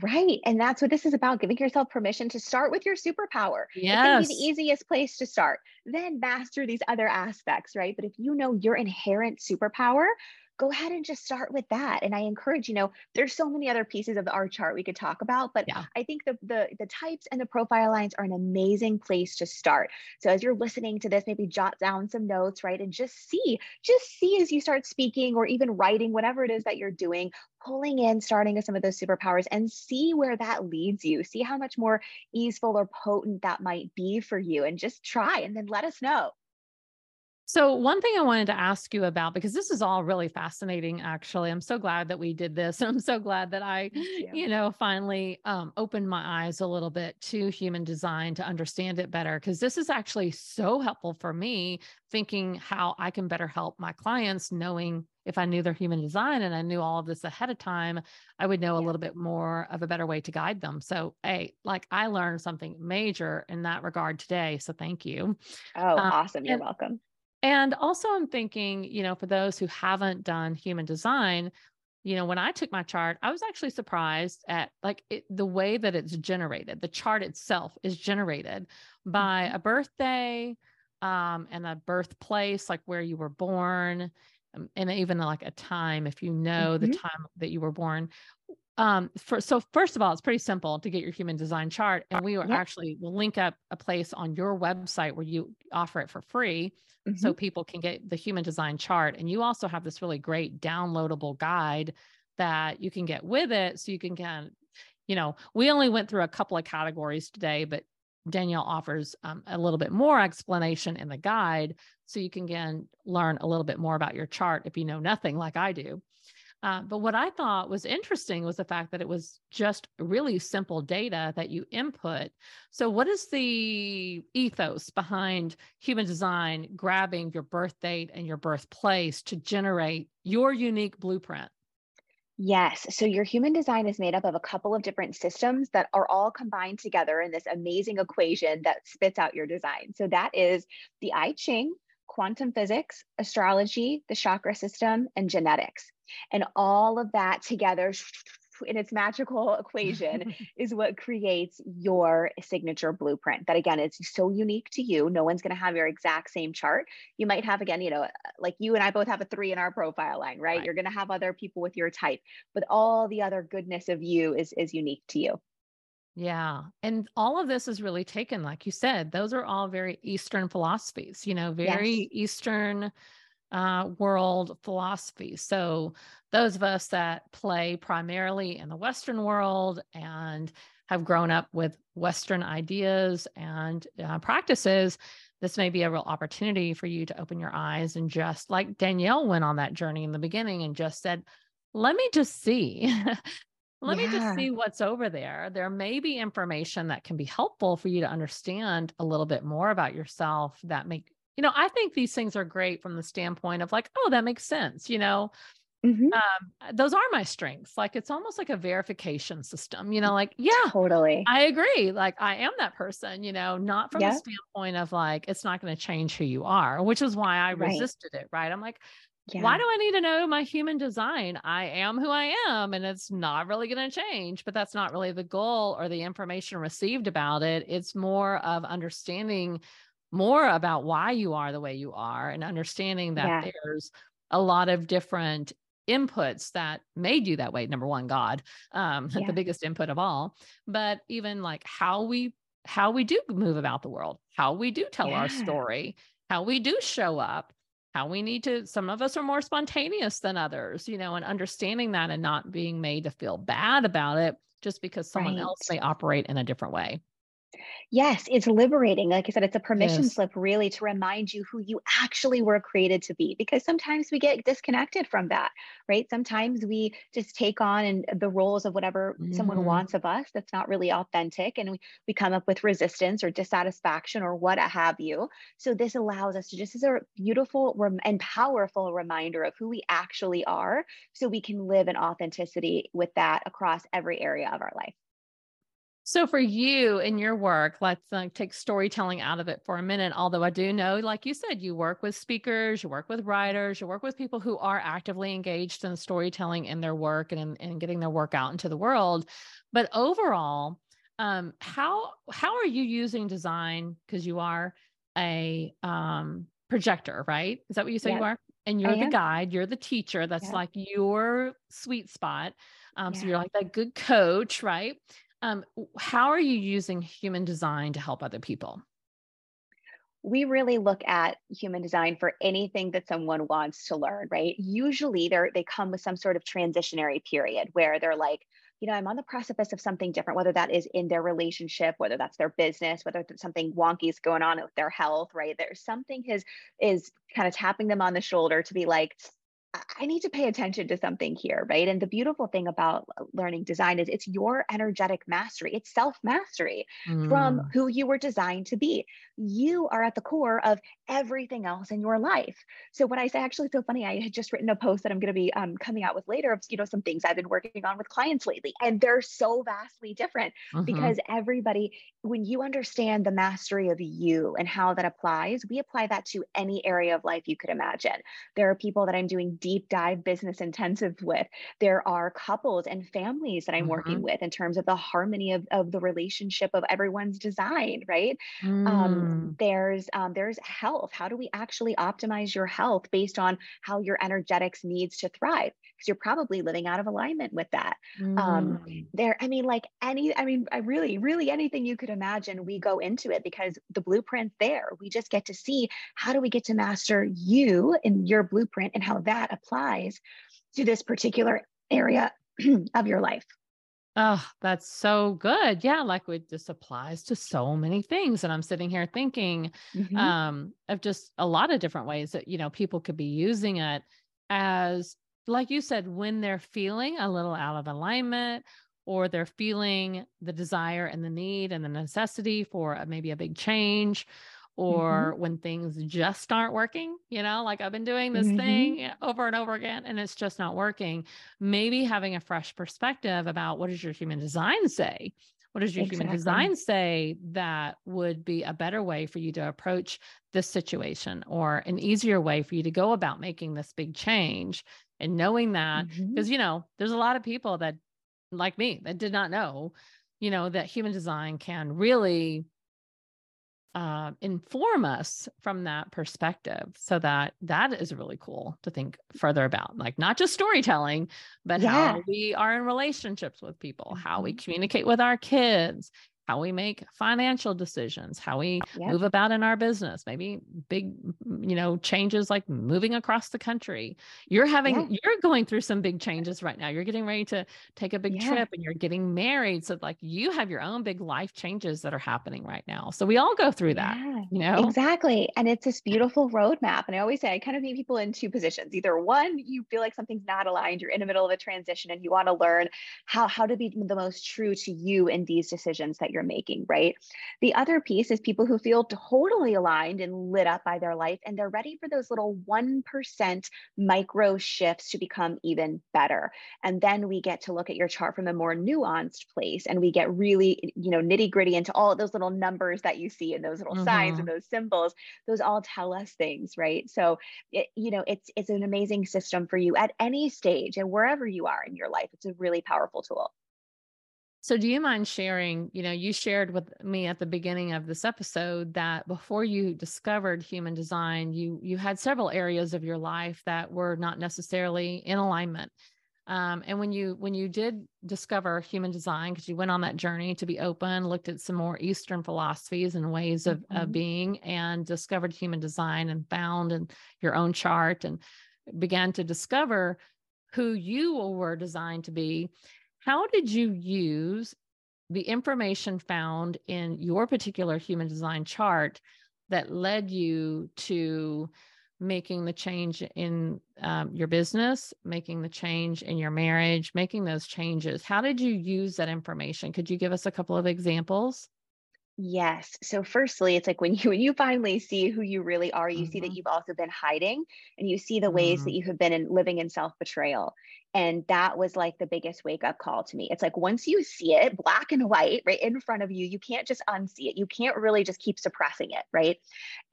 Right. And that's what this is about, giving yourself permission to start with your superpower. Yes. It can be the easiest place to start, then master these other aspects, right? But if you know your inherent superpower, go ahead and just start with that. And I encourage, you know, there's so many other pieces of our chart we could talk about, but I think the types and the profile lines are an amazing place to start. So as you're listening to this, maybe jot down some notes, right? And just see as you start speaking or even writing, whatever it is that you're doing, pulling in, starting with some of those superpowers and see where that leads you. See how much more easeful or potent that might be for you and just try and then let us know. So one thing I wanted to ask you about, because this is all really fascinating, actually, I'm so glad that we did this. And I'm so glad that I, you know, finally opened my eyes a little bit to human design to understand it better, because this is actually so helpful for me thinking how I can better help my clients, knowing if I knew their human design and I knew all of this ahead of time, I would know a little bit more of a better way to guide them. So hey, like I learned something major in that regard today. So thank you. Oh, awesome. You're welcome. And also I'm thinking, you know, for those who haven't done human design, you know, when I took my chart, I was actually surprised at like the way that it's generated. The chart itself is generated by a birthday and a birthplace, like where you were born, and even like a time, if you know the time that you were born. So first of all, it's pretty simple to get your human design chart, and we will actually link up a place on your website where you offer it for free so people can get the human design chart. And you also have this really great downloadable guide that you can get with it. So you can get, you know, we only went through a couple of categories today, but Danielle offers a little bit more explanation in the guide. So you can again, learn a little bit more about your chart if you know nothing like I do. But what I thought was interesting was the fact that it was just really simple data that you input. So what is the ethos behind human design grabbing your birth date and your birthplace to generate your unique blueprint? Yes. So your human design is made up of a couple of different systems that are all combined together in this amazing equation that spits out your design. So that is the I Ching, quantum physics, astrology, the chakra system, and genetics. And all of that together in its magical equation is what creates your signature blueprint. That again, is so unique to you. No one's going to have your exact same chart. You might have, again, you know, like you and I both have a 3 in our profile line, right? You're going to have other people with your type, but all the other goodness of you is unique to you. Yeah. And all of this is really taken, like you said, those are all very Eastern philosophies, you know, very Eastern world philosophy. So those of us that play primarily in the Western world and have grown up with Western ideas and practices, this may be a real opportunity for you to open your eyes and just like Danielle went on that journey in the beginning and just said, let me just see. Let me just see what's over there. There may be information that can be helpful for you to understand a little bit more about yourself that make, you know, I think these things are great from the standpoint of like, oh, that makes sense. You know, Mm-hmm. Those are my strengths. Like, it's almost like a verification system, you know, like, yeah, totally. I agree. Like, I am that person, you know, not from the standpoint of like, it's not going to change who you are, which is why I resisted it. Right. I'm like, why do I need to know my human design? I am who I am, and it's not really going to change, but that's not really the goal or the information received about it. It's more of understanding more about why you are the way you are, and understanding that there's a lot of different inputs that made you that way. Number one, God, the biggest input of all, but even like how we do move about the world, how we do tell our story, how we do show up, how we need to, some of us are more spontaneous than others, you know, and understanding that and not being made to feel bad about it just because someone else may operate in a different way. Yes, it's liberating. Like I said, it's a permission slip really to remind you who you actually were created to be, because sometimes we get disconnected from that, right? Sometimes we just take on the roles of whatever someone wants of us that's not really authentic, and we come up with resistance or dissatisfaction or what have you. So this allows us to just, as a beautiful and powerful reminder of who we actually are, so we can live in authenticity with that across every area of our life. So for you in your work, let's take storytelling out of it for a minute. Although I do know, like you said, you work with speakers, you work with writers, you work with people who are actively engaged in storytelling in their work and in getting their work out into the world. But overall, how are you using design? Because you are a projector, right? Is that what you say you are? And you're the guide, you're the teacher. That's like your sweet spot. So you're like that good coach, right? How are you using human design to help other people? We really look at human design for anything that someone wants to learn, right? Usually they come with some sort of transitionary period where they're like, you know, I'm on the precipice of something different, whether that is in their relationship, whether that's their business, whether something wonky is going on with their health, right? There's something is kind of tapping them on the shoulder to be like, I need to pay attention to something here, right? And the beautiful thing about learning design is it's your energetic mastery. It's self-mastery from who you were designed to be. You are at the core of everything else in your life. So when I say, actually, it's so funny, I had just written a post that I'm going to be coming out with later of, you know, some things I've been working on with clients lately, and they're so vastly different because everybody, when you understand the mastery of you and how that applies, we apply that to any area of life you could imagine. There are people that I'm doing deep dive business intensive with. There are couples and families that I'm working with in terms of the harmony of the relationship of everyone's design, right? There's health. How do we actually optimize your health based on how your energetics needs to thrive? Because you're probably living out of alignment with that. Really anything you could imagine, we go into it because the blueprint's there. We just get to see how do we get to master you and your blueprint and how that applies to this particular area of your life. Oh, that's so good. Yeah. Like it just applies to so many things. And I'm sitting here thinking of just a lot of different ways that, you know, people could be using it as, like you said, when they're feeling a little out of alignment, or they're feeling the desire and the need and the necessity for maybe a big change, or when things just aren't working, you know, like I've been doing this thing over and over again, and it's just not working. Maybe having a fresh perspective about what does your human design say? What does your human design say that would be a better way for you to approach this situation, or an easier way for you to go about making this big change? And knowing that, because, you know, there's a lot of people that like me that did not know, you know, that human design can really inform us from that perspective. So that is really cool to think further about, like not just storytelling, but how we are in relationships with people, how we communicate with our kids, how we make financial decisions, how we move about in our business, maybe big, you know, changes like moving across the country. You're going through some big changes right now. You're getting ready to take a big trip, and you're getting married. So like you have your own big life changes that are happening right now. So we all go through that, you know? Exactly. And it's this beautiful roadmap. And I always say, I kind of meet people in two positions. Either one, you feel like something's not aligned, you're in the middle of a transition and you want to learn how to be the most true to you in these decisions that you're you're making, right? The other piece is people who feel totally aligned and lit up by their life, and they're ready for those little 1% micro shifts to become even better. And then we get to look at your chart from a more nuanced place, and we get really, you know, nitty gritty into all of those little numbers that you see and those little signs and those symbols. Those all tell us things, right? So, it's an amazing system for you at any stage and wherever you are in your life. It's a really powerful tool. So do you mind sharing, you shared with me at the beginning of this episode that before you discovered Human Design, you had several areas of your life that were not necessarily in alignment. And when you did discover Human Design, because you went on that journey to be open, looked at some more Eastern philosophies and ways of being, and discovered Human Design and found in your own chart and began to discover who you were designed to be. How did you use the information found in your particular Human Design chart that led you to making the change in your business, making the change in your marriage, making those changes? How did you use that information? Could you give us a couple of examples? Yes. So firstly, it's like when you finally see who you really are, you see that you've also been hiding, and you see the ways that you have been living in self-betrayal. And that was like the biggest wake up call to me. It's like, once you see it black and white right in front of you, you can't just unsee it. You can't really just keep suppressing it, right?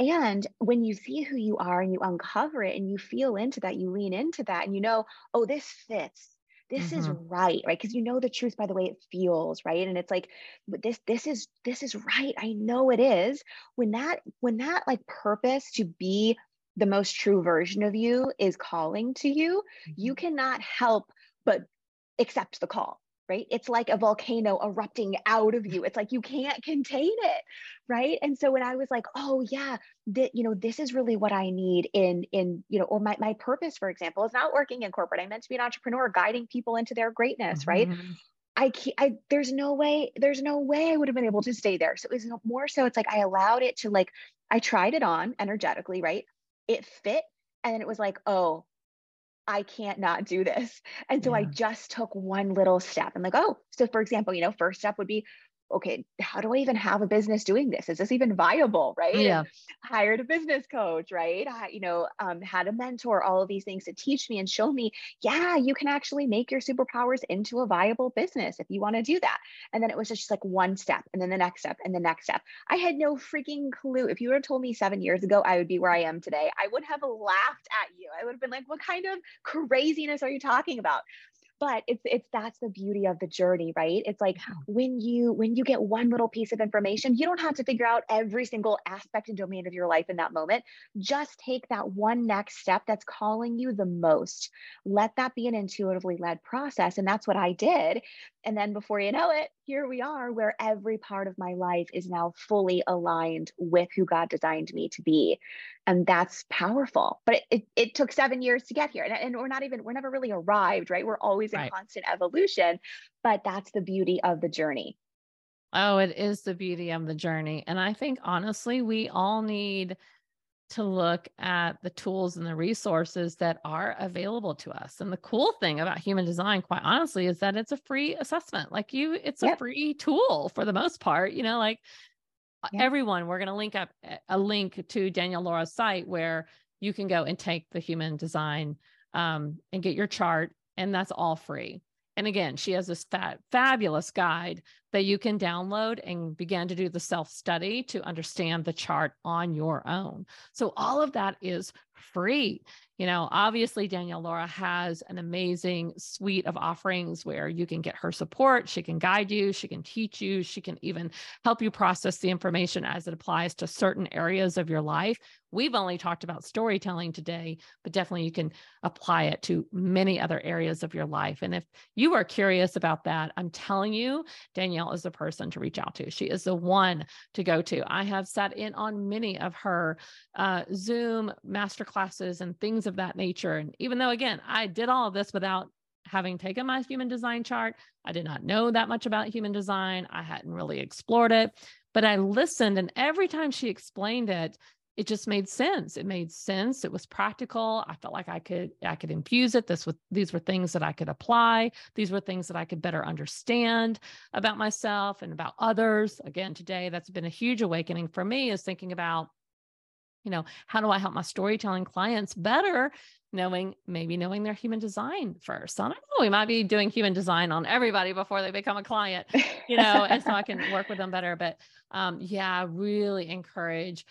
And when you see who you are and you uncover it and you feel into that, you lean into that, and oh, this fits. This is right? Because the truth by the way it feels, right? And it's like, this is right. I know it is. When that like purpose to be the most true version of you is calling to you, you cannot help but accept the call, right? It's like a volcano erupting out of you. It's like, you can't contain it, right? And so when I was like, oh yeah, this is really what I need or my purpose, for example, is not working in corporate. I meant to be an entrepreneur, guiding people into their greatness, right? There's no way I would have been able to stay there. So it was more so, it's like, I allowed it to I tried it on energetically, right? It fit. And then it was like, oh, I can't not do this. And so I just took one little step. I'm like, oh, so for example, first step would be, okay, how do I even have a business doing this? Is this even viable? Right. Yeah. Hired a business coach, right? I had a mentor, all of these things to teach me and show me, yeah, you can actually make your superpowers into a viable business if you want to do that. And then it was just like one step, and then the next step, and the next step. I had no freaking clue. If you would have told me 7 years ago, I would be where I am today, I would have laughed at you. I would have been like, what kind of craziness are you talking about? But that's the beauty of the journey, right? It's like when you get one little piece of information, you don't have to figure out every single aspect and domain of your life in that moment. Just take that one next step that's calling you the most. Let that be an intuitively led process. And that's what I did. And then before you know it, here we are, where every part of my life is now fully aligned with who God designed me to be. And that's powerful. But it took 7 years to get here. And we're never really arrived, right? We're always in constant evolution, but that's the beauty of the journey. Oh, it is the beauty of the journey. And I think honestly, we all need to look at the tools and the resources that are available to us. And the cool thing about Human Design, quite honestly, is that it's a free assessment. It's a free tool for the most part, everyone. We're going to link up a link to Danielle Laura's site where you can go and take the Human Design and get your chart. And that's all free. And again, she has this fabulous guide that you can download and begin to do the self-study to understand the chart on your own. So all of that is free. Obviously Danielle Laura has an amazing suite of offerings where you can get her support. She can guide you. She can teach you. She can even help you process the information as it applies to certain areas of your life. We've only talked about storytelling today, but definitely you can apply it to many other areas of your life. And if you are curious about that, I'm telling you, Danielle is the person to reach out to. She is the one to go to. I have sat in on many of her Zoom masterclasses and things of that nature. And even though, again, I did all of this without having taken my Human Design chart, I did not know that much about Human Design. I hadn't really explored it, but I listened. And every time she explained it, it just made sense. It made sense. It was practical. I felt like I could infuse it. These were things that I could apply. These were things that I could better understand about myself and about others. Again, today, that's been a huge awakening for me, is thinking about, you know, how do I help my storytelling clients better, knowing their human design first? So I don't know, we might be doing human design on everybody before they become a client, and so I can work with them better. But I really encourage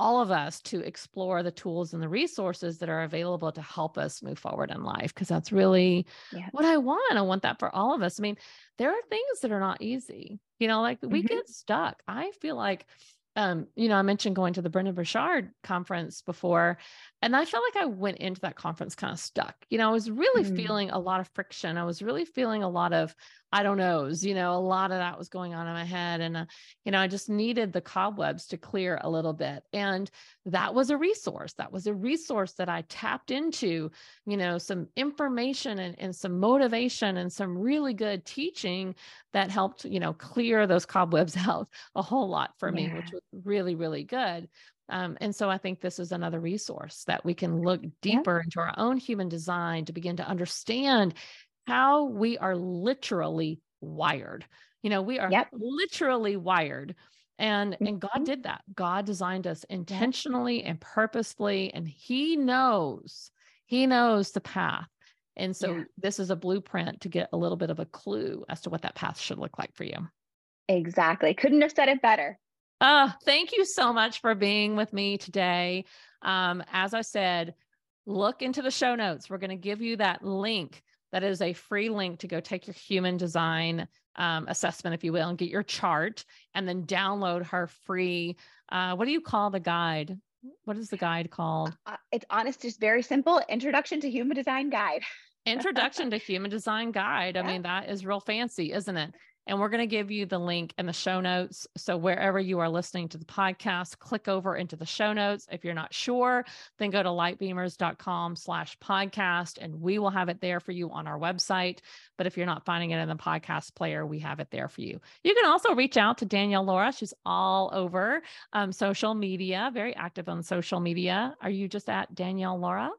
all of us to explore the tools and the resources that are available to help us move forward in life, because that's really what I want. I want that for all of us. I mean, there are things that are not easy, like we get stuck. I feel like, I mentioned going to the Brendan Burchard conference before, and I felt like I went into that conference kind of stuck. I was really feeling a lot of friction. I was really feeling a lot of, I don't knows, a lot of that was going on in my head. And, I just needed the cobwebs to clear a little bit. And that was a resource. That was a resource that I tapped into, some information and some motivation and some really good teaching that helped, clear those cobwebs out a whole lot for me, which was really, really good. And so I think this is another resource that we can look deeper into our own human design to begin to understand how we are literally wired. We are literally wired. And God did that. God designed us intentionally and purposefully, and he knows the path. And so this is a blueprint to get a little bit of a clue as to what that path should look like for you. Exactly. Couldn't have said it better. Thank you so much for being with me today. As I said, look into the show notes. We're going to give you that link. That is a free link to go take your human design assessment, if you will, and get your chart, and then download her free. What do you call the guide? What is the guide called? It's honest, just very simple. Introduction to Human Design Guide. Introduction to Human Design Guide. I mean, that is real fancy, isn't it? And we're going to give you the link in the show notes. So wherever you are listening to the podcast, click over into the show notes. If you're not sure, then go to lightbeamers.com/podcast, and we will have it there for you on our website. But if you're not finding it in the podcast player, we have it there for you. You can also reach out to Danielle Laura. She's all over social media, very active on social media. Are you just at Danielle Laura?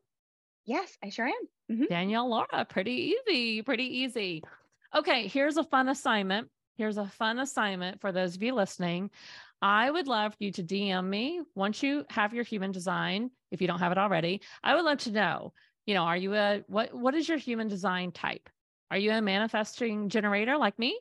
Yes, I sure am. Danielle Laura, pretty easy. Okay, here's a fun assignment. For those of you listening. I would love you to DM me once you have your human design. If you don't have it already, I would love to know, are you what is your human design type? Are you a manifesting generator like me?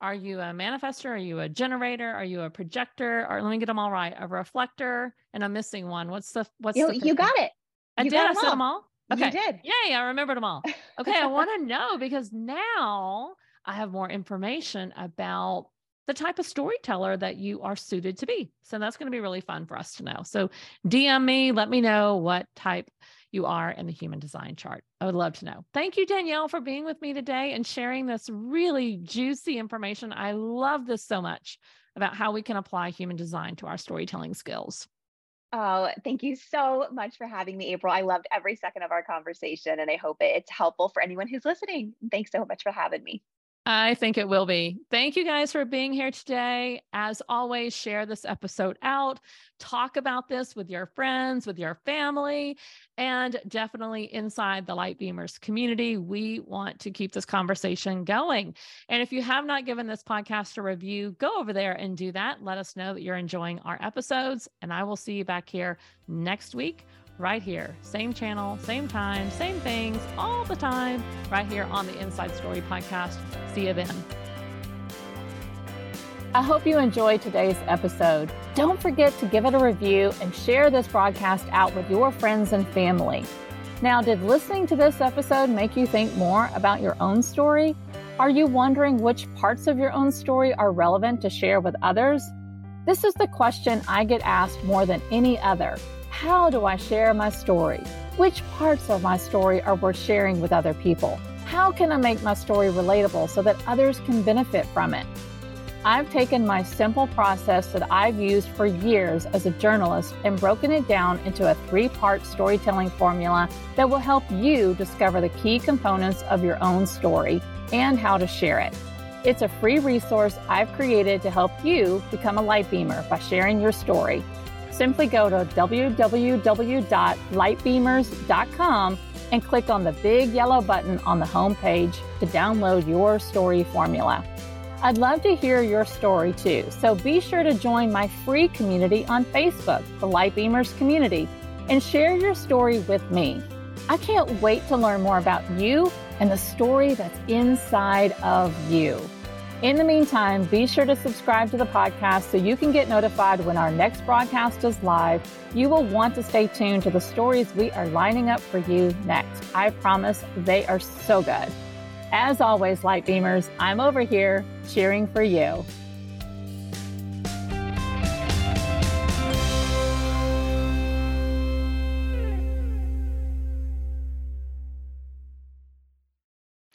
Are you a manifester? Are you a generator? Are you a projector? Or let me get them all right. A reflector, and I'm missing one. You got it. I said them all. Okay. You did. Yay. I remembered them all. Okay. I want to know, because now I have more information about the type of storyteller that you are suited to be. So that's going to be really fun for us to know. So DM me, let me know what type you are in the human design chart. I would love to know. Thank you, Danielle, for being with me today and sharing this really juicy information. I love this so much about how we can apply human design to our storytelling skills. Oh, thank you so much for having me, April. I loved every second of our conversation, and I hope it's helpful for anyone who's listening. Thanks so much for having me. I think it will be. Thank you guys for being here today. As always, share this episode out. Talk about this with your friends, with your family, and definitely inside the Lightbeamers community. We want to keep this conversation going. And if you have not given this podcast a review, go over there and do that. Let us know that you're enjoying our episodes, and I will see you back here next week, right here. Same channel, same time, same things, all the time, right here on the Inside Story podcast. See you then. I hope you enjoyed today's episode. Don't forget to give it a review and share this broadcast out with your friends and family. Now, did listening to this episode make you think more about your own story? Are you wondering which parts of your own story are relevant to share with others? This is the question I get asked more than any other. How do I share my story? Which parts of my story are worth sharing with other people? How can I make my story relatable so that others can benefit from it? I've taken my simple process that I've used for years as a journalist and broken it down into a 3-part storytelling formula that will help you discover the key components of your own story and how to share it. It's a free resource I've created to help you become a Lightbeamer by sharing your story. simply go to www.lightbeamers.com and click on the big yellow button on the homepage to download your story formula. I'd love to hear your story too, so be sure to join my free community on Facebook, the Lightbeamers Community, and share your story with me. I can't wait to learn more about you and the story that's inside of you. In the meantime, be sure to subscribe to the podcast so you can get notified when our next broadcast is live. You will want to stay tuned to the stories we are lining up for you next. I promise they are so good. As always, Lightbeamers, I'm over here cheering for you.